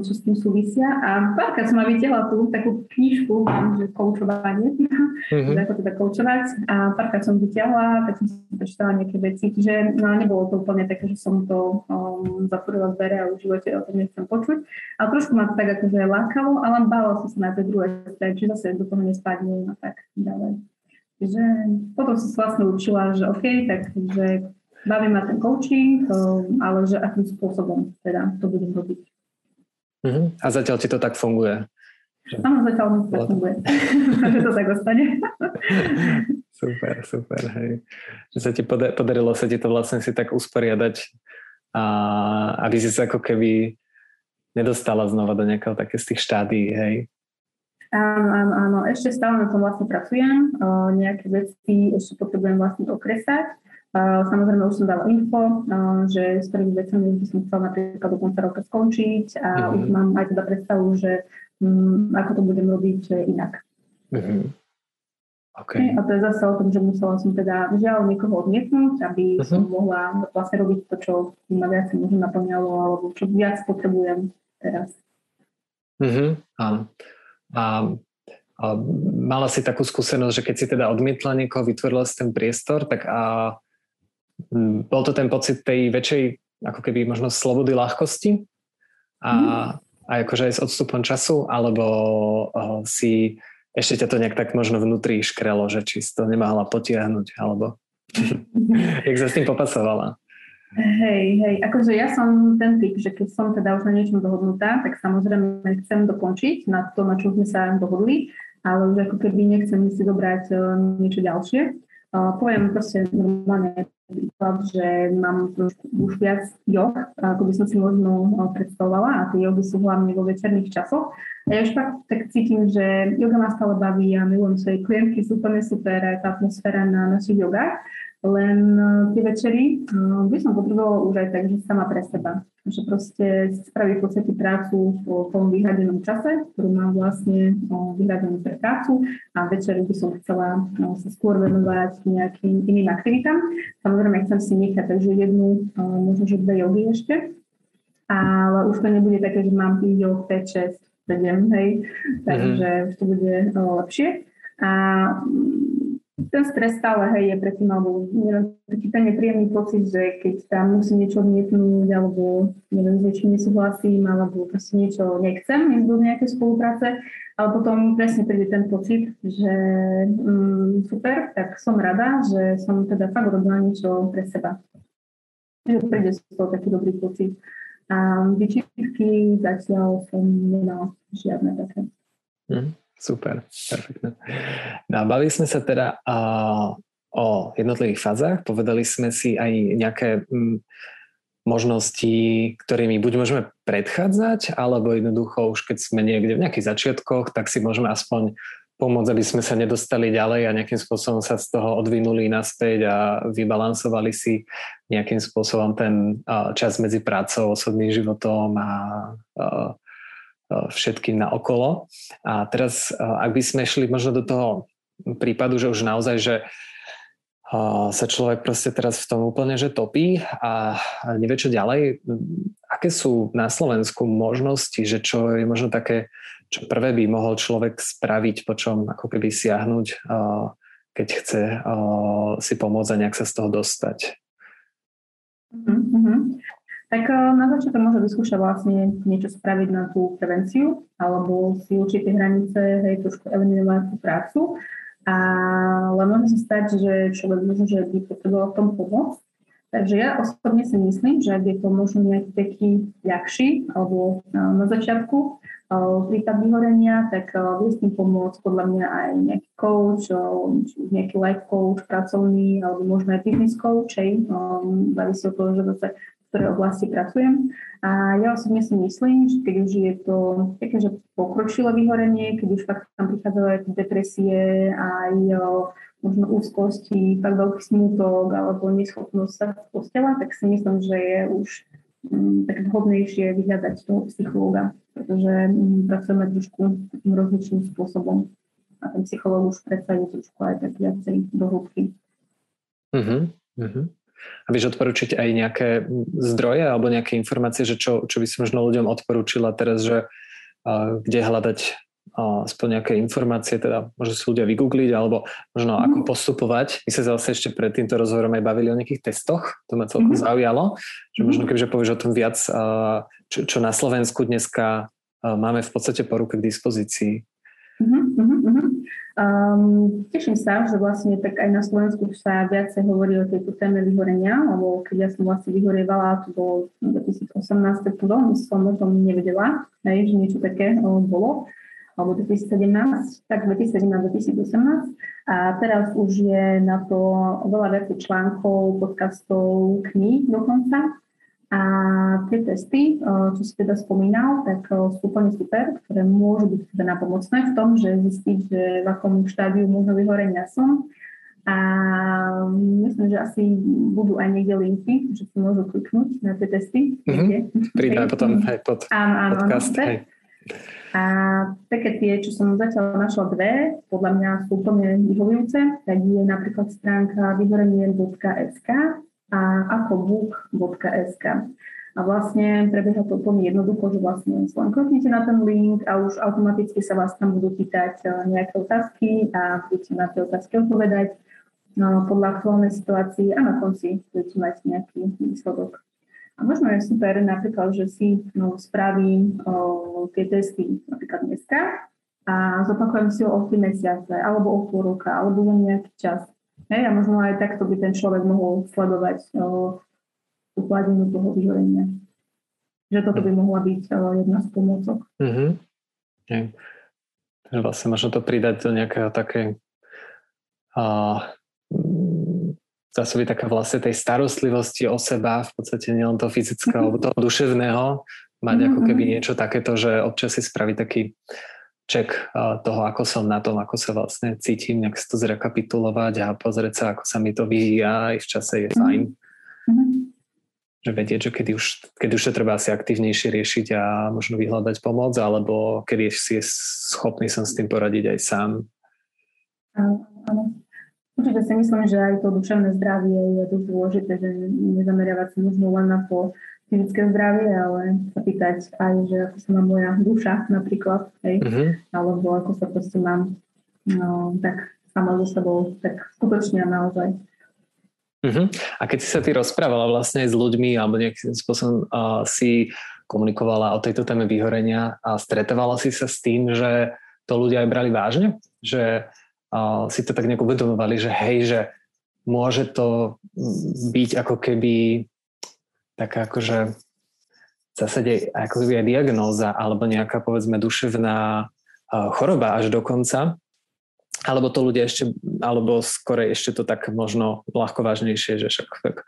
čo s tým súvisia. A párkrát som ma vytiahla tú takú knižku, že koučovanie, mm-hmm. že ako teda koučovať. A párkrát som vytiahla, tak som si prečítala nejaké veci, že no, nebolo to úplne také, že som to um, zatvorila dvere a už v živote o tom nechcem počuť. Ale trošku ma to tak akože lákalo, ale bála som sa na tej druhej strane, či zase do toho nespadne a tak ďalej. Takže potom som sa vlastne učila, že OK, takže baví ma ten coaching, um, ale že akým spôsobom teda to budem robiť. Uh-huh. A zatiaľ ti to tak funguje? Áno, zatiaľ mi to tak funguje. Že to tak ostane. Super, super. Hej. Že sa ti poda- podarilo sa ti to vlastne si tak usporiadať, a aby si sa ako keby nedostala znova do nejakého také z tých štádií, hej? Áno, áno, áno. Ešte stále na tom vlastne pracujem. O, nejaké veci ešte potrebujem vlastne okresať. Uh, samozrejme už som dala info, uh, že s prvými vecami by som chcela napríklad do konca roka skončiť a mm-hmm. už mám aj teda predstavu, že um, ako to budem robiť inak. Mm-hmm. Okay. A to je zase o tom, že musela som teda žiaľ niekoho odmietnúť, aby mm-hmm. som mohla vlastne robiť to, čo ma viac možno naplňalo alebo čo viac potrebujem teraz. Mm-hmm. Áno. A... a mala si takú skúsenosť, že keď si teda odmietla niekoho, vytvorila si ten priestor, tak a bol to ten pocit tej väčšej ako keby možno slobody, ľahkosti a, mm. a akože aj s odstupom času, alebo uh, si ešte ťa to nejak tak možno vnútri škrelo, že či si to nemáhla potiahnuť, alebo jak sa s tým popasovala? Hej, hej, akože ja som ten typ, že keď som teda už na niečom dohodnutá, tak samozrejme chcem dokončiť na to, na čo sme sa dohodli, ale už ako keby nechcem si dobrať uh, niečo ďalšie. Uh, poviem proste normálne príklad, že mám už viac jog, ako by som si možno predstavovala, a tie jogy sú hlavne vo večerných časoch. A ja už fakt tak cítim, že joga ma stále baví a milujem svoje klientky, sú úplne super, aj tá atmosféra na našich jogách, len tie večery uh, by som potrebovala už aj tak, že sama pre seba. Že proste spraví v podstate prácu v tom vyhradenom čase, ktorú mám vlastne no, vyhradenú pre prácu, a večer by som chcela no, sa skôr venovať nejakým iným aktivitám. Samozrejme, chcem si nechať takže jednu, no, možno že dve jogy ešte, ale už to nebude také, že mám tých jog päť, šesť, sedem, hej, takže mm-hmm. už to bude no, lepšie. A ten stres stále, hej, je predtým, alebo neviem, taký ten nepríjemný pocit, že keď tam musím niečo odmietnúť, alebo neviem, s niečím nesúhlasím, alebo proste niečo nechcem, nech budú nejaké spolupráce, ale potom presne príde ten pocit, že mm, super, tak som rada, že som teda fakt robila niečo pre seba. Že príde z toho taký dobrý pocit. A vyčítky zatiaľ som nemala žiadne také. Mm. Super, perfektne. No, bavili sme sa teda uh, o jednotlivých fázach, povedali sme si aj nejaké um, možnosti, ktorými buď môžeme predchádzať, alebo jednoducho už keď sme niekde v nejakých začiatkoch, tak si môžeme aspoň pomôcť, aby sme sa nedostali ďalej a nejakým spôsobom sa z toho odvinuli naspäť a vybalansovali si nejakým spôsobom ten uh, čas medzi prácou, osobným životom a uh, všetkým naokolo. A teraz, ak by sme šli možno do toho prípadu, že už naozaj, že sa človek proste teraz v tom úplne, že topí a nevie čo ďalej, aké sú na Slovensku možnosti, že čo je možno také, čo prvé by mohol človek spraviť, po čom ako keby siahnuť, keď chce si pomôcť a nejak sa z toho dostať? Mm-hmm. Tak na začiatok môže vyskúšať vlastne niečo spraviť na tú prevenciu, alebo si určite hranice, hej, trošku eliminovať tú prácu. Ale môže sa stať, že človek možno, že by potreboval v tom pomôcť. Takže ja osobne si myslím, že je to možno nejaký taký ľahší, alebo na začiatku prípad vyhorenia, tak bude s tým pomôcť podľa mňa aj nejaký coach, nejaký life coach pracovný, alebo možno aj business coach, hej, závisí od toho, že zase v ktorej oblasti pracujem. A ja osobne si myslím, že keď už je to také, že pokročilo vyhorenie, keď už fakt tam prichádzajú aj depresie, aj o, možno úzkosti, tak veľký smutok, alebo neschopnosť sa z postela, tak si myslím, že je už tak vhodnejšie vyhľadať toho psychológa, pretože pracujeme trošku rozličným spôsobom a ten psychológ už predstavuje trošku aj tak viacej do hĺbky. Uh-huh, uh-huh. A vieš odporúčiť aj nejaké zdroje alebo nejaké informácie, že čo, čo by si možno ľuďom odporúčila teraz, že uh, kde hľadať uh, aspoň nejaké informácie, teda môžu si ľudia vygoogliť alebo možno mm. ako postupovať. My sa zase ešte pred týmto rozhovorom aj bavili o nejakých testoch, to ma celkom mm. zaujalo, že možno kebyže povieš o tom viac, uh, čo, čo na Slovensku dneska uh, máme v podstate po ruke k dispozícii. Mm-hmm, mm-hmm. Um, teším sa, že vlastne tak aj na Slovensku sa viacej hovorí o tejto téme vyhorenia, lebo keď ja som vlastne vyhorievala, to bolo dvetisíc osemnásť, tak to veľmi som o tom nevedela, hej, že niečo také bolo, alebo dvetisíc sedemnásť, tak dvetisíc sedemnásť dvetisíc osemnásť a teraz už je na to veľa viacej článkov, podcastov, kníh dokonca. A tie testy, čo si teda spomínal, tak sú úplne super, ktoré môžu byť teda napomocné v tom, že zistiť, že v akom štádiu možno vyhorenia som. A myslím, že asi budú aj niekde linky, že si môžu kliknúť na tie testy. Mm-hmm. Pridáme potom aj pod áno, podcast. Áno, a také tie, čo som zatiaľ našla dve, podľa mňa sú úplne vyhovujúce, tak je napríklad stránka vyhorenie bodka es ká a akobook bodka es ká. A vlastne prebieha to úplne jednoducho, že vlastne len kliknete na ten link a už automaticky sa vás tam budú pýtať nejaké otázky a budete na tie otázky odpovedať no, podľa aktuálnej situácie a na konci budete mať nejaký výsledok. A možno je super napríklad, že si no, spravím o, tie testy napríklad dneska a zopakujem si ho o tri mesiace, alebo o pôl roka, alebo o nejaký čas. Hej, a možno aj takto by ten človek mohol sledovať uplatnenie toho vyhorenia. Že toto by mohla byť o, jedna z pomôcok. Mm-hmm. Yeah. Takže vlastne možno to pridať do nejakého takej uh, zásoby taká vlastne tej starostlivosti o seba, v podstate nielen toho fyzického, mm-hmm. alebo toho duševného, mať mm-hmm. ako keby niečo takéto, že občas si spraví taký ček toho, ako som na tom, ako sa vlastne cítim, nejak si to zrekapitulovať a pozrieť sa, ako sa mi to vyvíja aj v čase je fajn. Mm-hmm. Že vedieť, že keď už, keď už to treba asi aktívnejšie riešiť a možno vyhľadať pomoc, alebo keď si je schopný som s tým poradiť aj sám. Mm-hmm. Určite si myslím, že aj to duševné zdravie je dosť dôležité, že nezameriavať sa možno len na to fyzické zdravie, ale sa pýtať aj, že ako sa má moja duša napríklad, hej, uh-huh. alebo ako sa proste mám no, tak sama so sebou, tak skutočne naozaj. Uh-huh. A keď si sa ty rozprávala vlastne s ľuďmi alebo nejakým spôsobom uh, si komunikovala o tejto téme vyhorenia a stretávala si sa s tým, že to ľudia aj brali vážne? Že Uh, si to tak nejak uvedomovali, že hej, že môže to byť ako keby taká akože v zásade ako keby aj diagnóza alebo nejaká povedzme duševná uh, choroba až do konca, alebo to ľudia ešte, alebo skôr ešte to tak možno ľahko vážnejšie, že však tak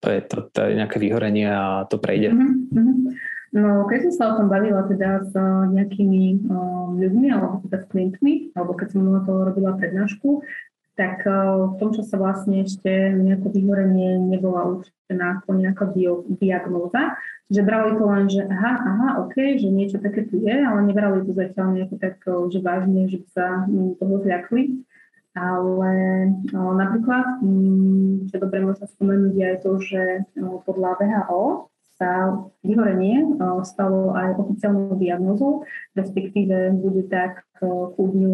to je, to, to je nejaké vyhorenie a to prejde. Mm-hmm. No, keď som sa o tom bavila teda s nejakými um, ľuďmi alebo teda s klientmi, alebo keď som o toho robila prednášku, tak uh, v tom čase vlastne ešte nejaké vyhorenie nebola určená ako nejaká bio, diagnóza, že brali to len, že aha, aha, okej, okay, že niečo také tu je, ale nebrali to zatiaľ nejako tak, že vážne, že by sa toho zľakli. Ale no, napríklad, m, čo dobre možno spomenúť, je aj to, že no, podľa vé há ó sa vyhorenie stalo aj oficiálnou diagnózou, respektíve bude tak ku dňu,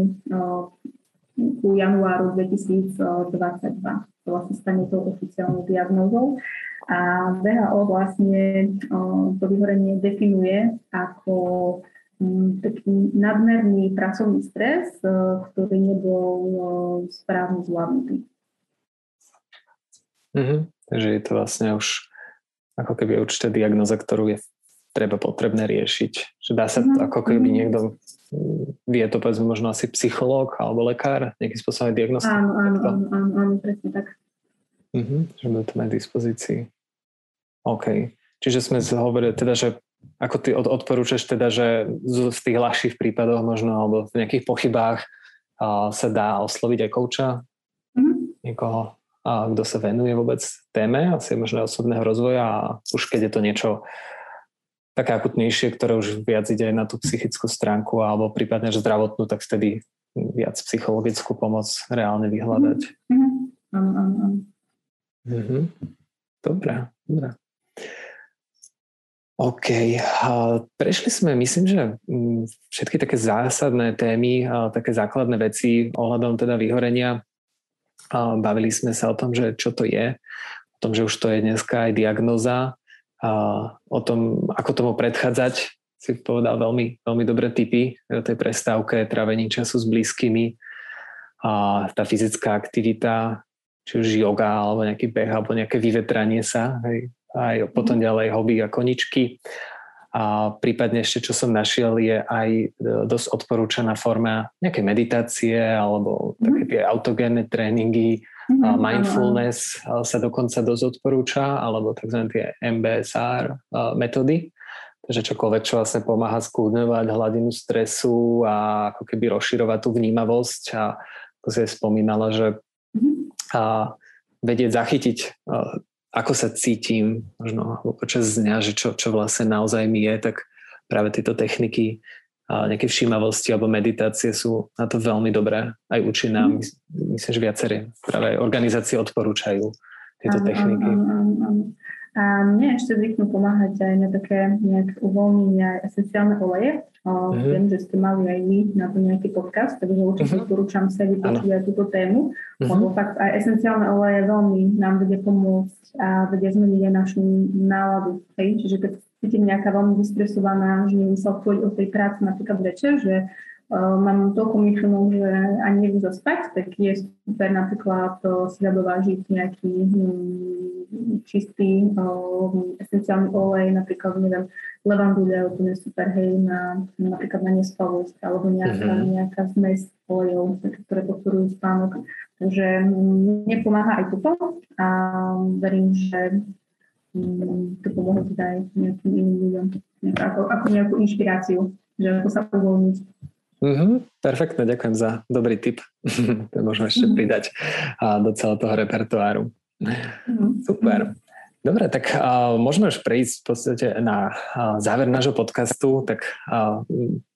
ku januáru dvetisícdvadsaťdva. To vlastne stane tou oficiálnou diagnózou. A vé há ó vlastne to vyhorenie definuje ako taký nadmerný pracovný stres, ktorý nebol správne zvládnutý. Mm-hmm. Takže je to vlastne už ako keby určitá diagnoza, ktorú je treba potrebné riešiť. Že dá sa to, ako keby niekto, vie to povedzme možno asi psychológ alebo lekár, nejakým spôsobom diagnostikovať. Áno, áno, áno, áno, áno, presne tak. Uh-huh, že bude to mať v dispozícii. OK. Čiže sme hovorili teda, že ako ty odporúčaš teda, že v tých ľahších prípadoch možno alebo v nejakých pochybách uh, sa dá osloviť aj kouča, uh-huh. niekoho a kto sa venuje vôbec téme, asi možno osobného rozvoja, a už keď je to niečo také akutnejšie, ktoré už viac ide na tú psychickú stránku alebo prípadne že zdravotnú, tak vtedy viac psychologickú pomoc reálne vyhľadať. Mm-hmm. Mm-hmm. Mm-hmm. Dobre, dobre. OK, prešli sme, myslím, že všetky také zásadné témy, také základné veci ohľadom teda vyhorenia. Bavili sme sa o tom, že čo to je, o tom, že už to je dneska aj diagnóza, o tom, ako tomu predchádzať. Si povedal veľmi, veľmi dobré tipy o tej prestávke, trávení času s blízkymi, a tá fyzická aktivita, či už joga, alebo nejaký beh, alebo nejaké vyvetranie sa, hej. Aj potom ďalej hobby a koničky. A prípadne ešte, čo som našiel, je aj dosť odporúčaná forma nejaké meditácie alebo také tie autogénne tréningy, mm-hmm. mindfulness sa dokonca dosť odporúča, alebo tzv. Tie em bé es er metódy. Takže čokoľvek, čo vlastne pomáha skľudňovať hladinu stresu a ako keby rozširovať tú vnímavosť. A ako si spomínala, že a vedieť zachytiť, ako sa cítim možno počas dňa, že čo, čo vlastne naozaj mi je, tak práve tieto techniky nejaké všímavosti alebo meditácie sú na to veľmi dobré, aj účinná. Mm. Myslím, že viaceré práve organizácie odporúčajú tieto ano, techniky. Ano, ano, ano. A mne ešte zvyknú pomáhať aj na také nejaké uvoľnenia esenciálne oleje. Uh, uh-huh. Viem, že ste mali aj vy na to nejaký podcast, takže určite uh-huh. odporúčam sa vypočuť aj túto tému, uh-huh. lebo fakt aj esenciálne oleje veľmi nám vedia pomôcť a vedia zmeniť aj našu náladu. Hej? Čiže keď cítim nejaká veľmi vystresovaná, že nemysel tvoriť o tej práci napríklad večer, že uh, mám toľko myšlenok, že ani neviem zaspať, tak je super napríklad uh, si zadovážiť nejaký um, čistý um, esenciálny olej, napríklad, neviem, levanduľa, to je super, hej, na, napríklad na nespavosť, alebo nejaká, mm-hmm. nejaká zmes olejov, ktoré podporujú spánok. Takže mne pomáha aj toto a verím, že um, to pomohlo teda aj nejakým iným ľuďom, ako, ako nejakú inšpiráciu, že ako sa uvoľniť. Mm-hmm. Perfektne, ďakujem za dobrý tip. To môžeme ešte mm-hmm. pridať a do celého toho repertoáru. Super. Dobre, tak uh, môžeme už prejsť v podstate na uh, záver nášho podcastu. Tak uh,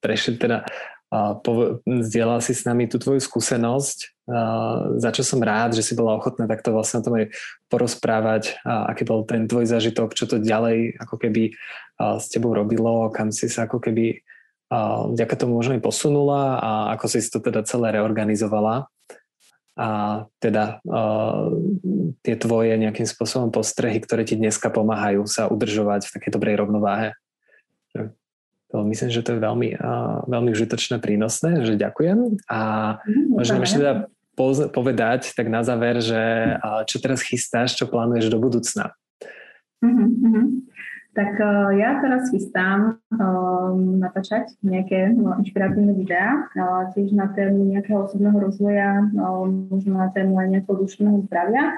prešli teda, uh, pov- zdieľal si s nami tú tvoju skúsenosť, uh, za čo som rád, že si bola ochotná takto vlastne o tom aj porozprávať, uh, aký bol ten tvoj zážitok, čo to ďalej ako keby uh, s tebou robilo, kam si sa ako keby uh, vďaka tomu možno aj posunula a ako si to teda celé reorganizovala. A teda uh, tie tvoje nejakým spôsobom postrehy, ktoré ti dneska pomáhajú sa udržovať v takej dobrej rovnováhe. To myslím, že to je veľmi, uh, veľmi užitočné, prínosné, že ďakujem. A mm, môžeme ešte teda poz- povedať tak na záver, že uh, čo teraz chystáš, čo plánuješ do budúcna? Mm-hmm, mm-hmm. Tak uh, ja teraz chystám uh, natáčať nejaké uh, inšpiratívne videá, uh, tiež na tému nejakého osobného rozvoja, uh, možno na tému aj nejakého duševného zdravia.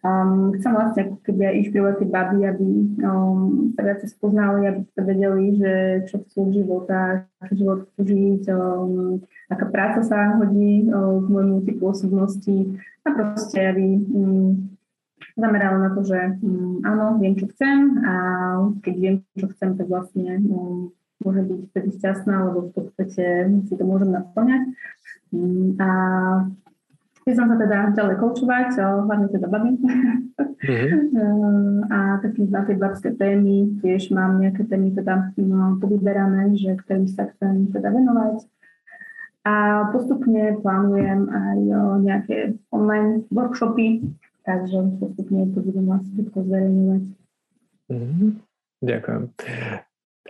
Um, chcem vlastne keby aj inšpirovať tie baby, aby um, sa viac spoznali, aby sa vedeli, že čo chcú života, aký život chcú žiť, um, aká práca sa hodí uh, k môjmu typu osobnosti a proste aby... Um, zamerala na to, že um, áno, viem, čo chcem a keď viem, čo chcem, tak vlastne um, môžem byť vtedy šťastná, lebo v podstate si to môžem naplňať. Um, a chcem sa teda ďalej koučovať, hlavne teda babi. Mm-hmm. um, a takým na tie babské témy tiež mám nejaké témy teda um, povyberané, že ktorým sa chcem teda venovať. A postupne plánujem aj um, nejaké online workshopy, takže postupne to budem vlastne všetko zverejňovať. Mm-hmm. Ďakujem.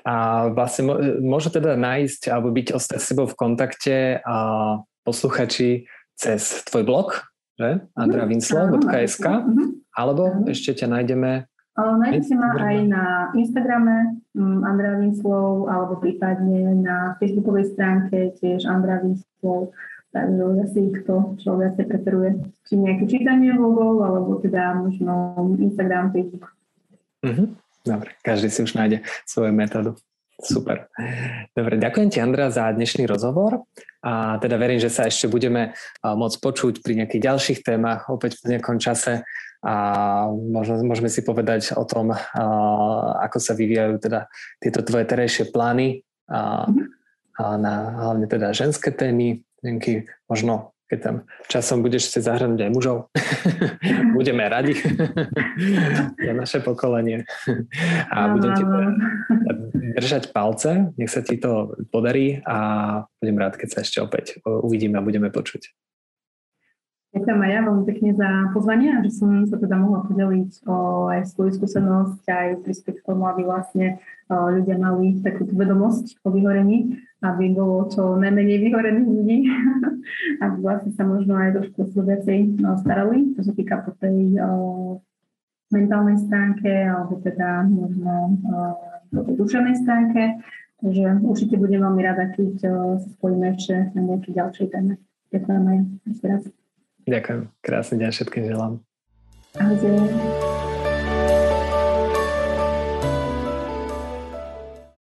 A vlastne môžu teda nájsť alebo byť s tebou v kontakte a posluchači cez tvoj blog, že? andrea winslow bodka es ká mm-hmm. alebo mm-hmm. ešte ťa nájdeme... Nájdete ma aj na Instagrame um, Andrea Winslow alebo prípadne na Facebookovej stránke tiež Andrea Winslow. Takže asi kto, čo viac preferuje. Či nejaké čítanie blogov, alebo teda možno Instagram, Facebook. Mm-hmm. Dobre, každý si už nájde svoju metódu. Super. Dobre, ďakujem ti, Andrea, za dnešný rozhovor a teda verím, že sa ešte budeme môcť počuť pri nejakých ďalších témach opäť v nejakom čase a možno, môžeme si povedať o tom, ako sa vyvíjajú teda tieto tvoje terajšie plány a, a na hlavne teda ženské témy, nejaký možno keď tam časom budeš chcieť zahrnúť aj mužov. Budeme radi. Za naše pokolenie. A budem ti držať palce, nech sa ti to podarí a budem rád, keď sa ešte opäť uvidíme a budeme počuť. Ďakujem aj ja veľmi pekne za pozvanie a že som sa teda mohla podeliť o aj svoju skúsenosť, aj príspevok k tomu, aby vlastne ľudia mali takúto vedomosť o vyhorení, aby bolo čo najmenej vyhorených ľudí, aby vlastne sa možno aj trošku viacej starali, čo sa týka po tej mentálnej stránke alebo teda možno po tej duševnej stránke. Takže určite budem veľmi rada, keď sa spojíme ešte na nejaké ďalšie téme. Ďakujem aj ešte raz. Ďakujem. Krásny deň všetkým želám. Ahojte.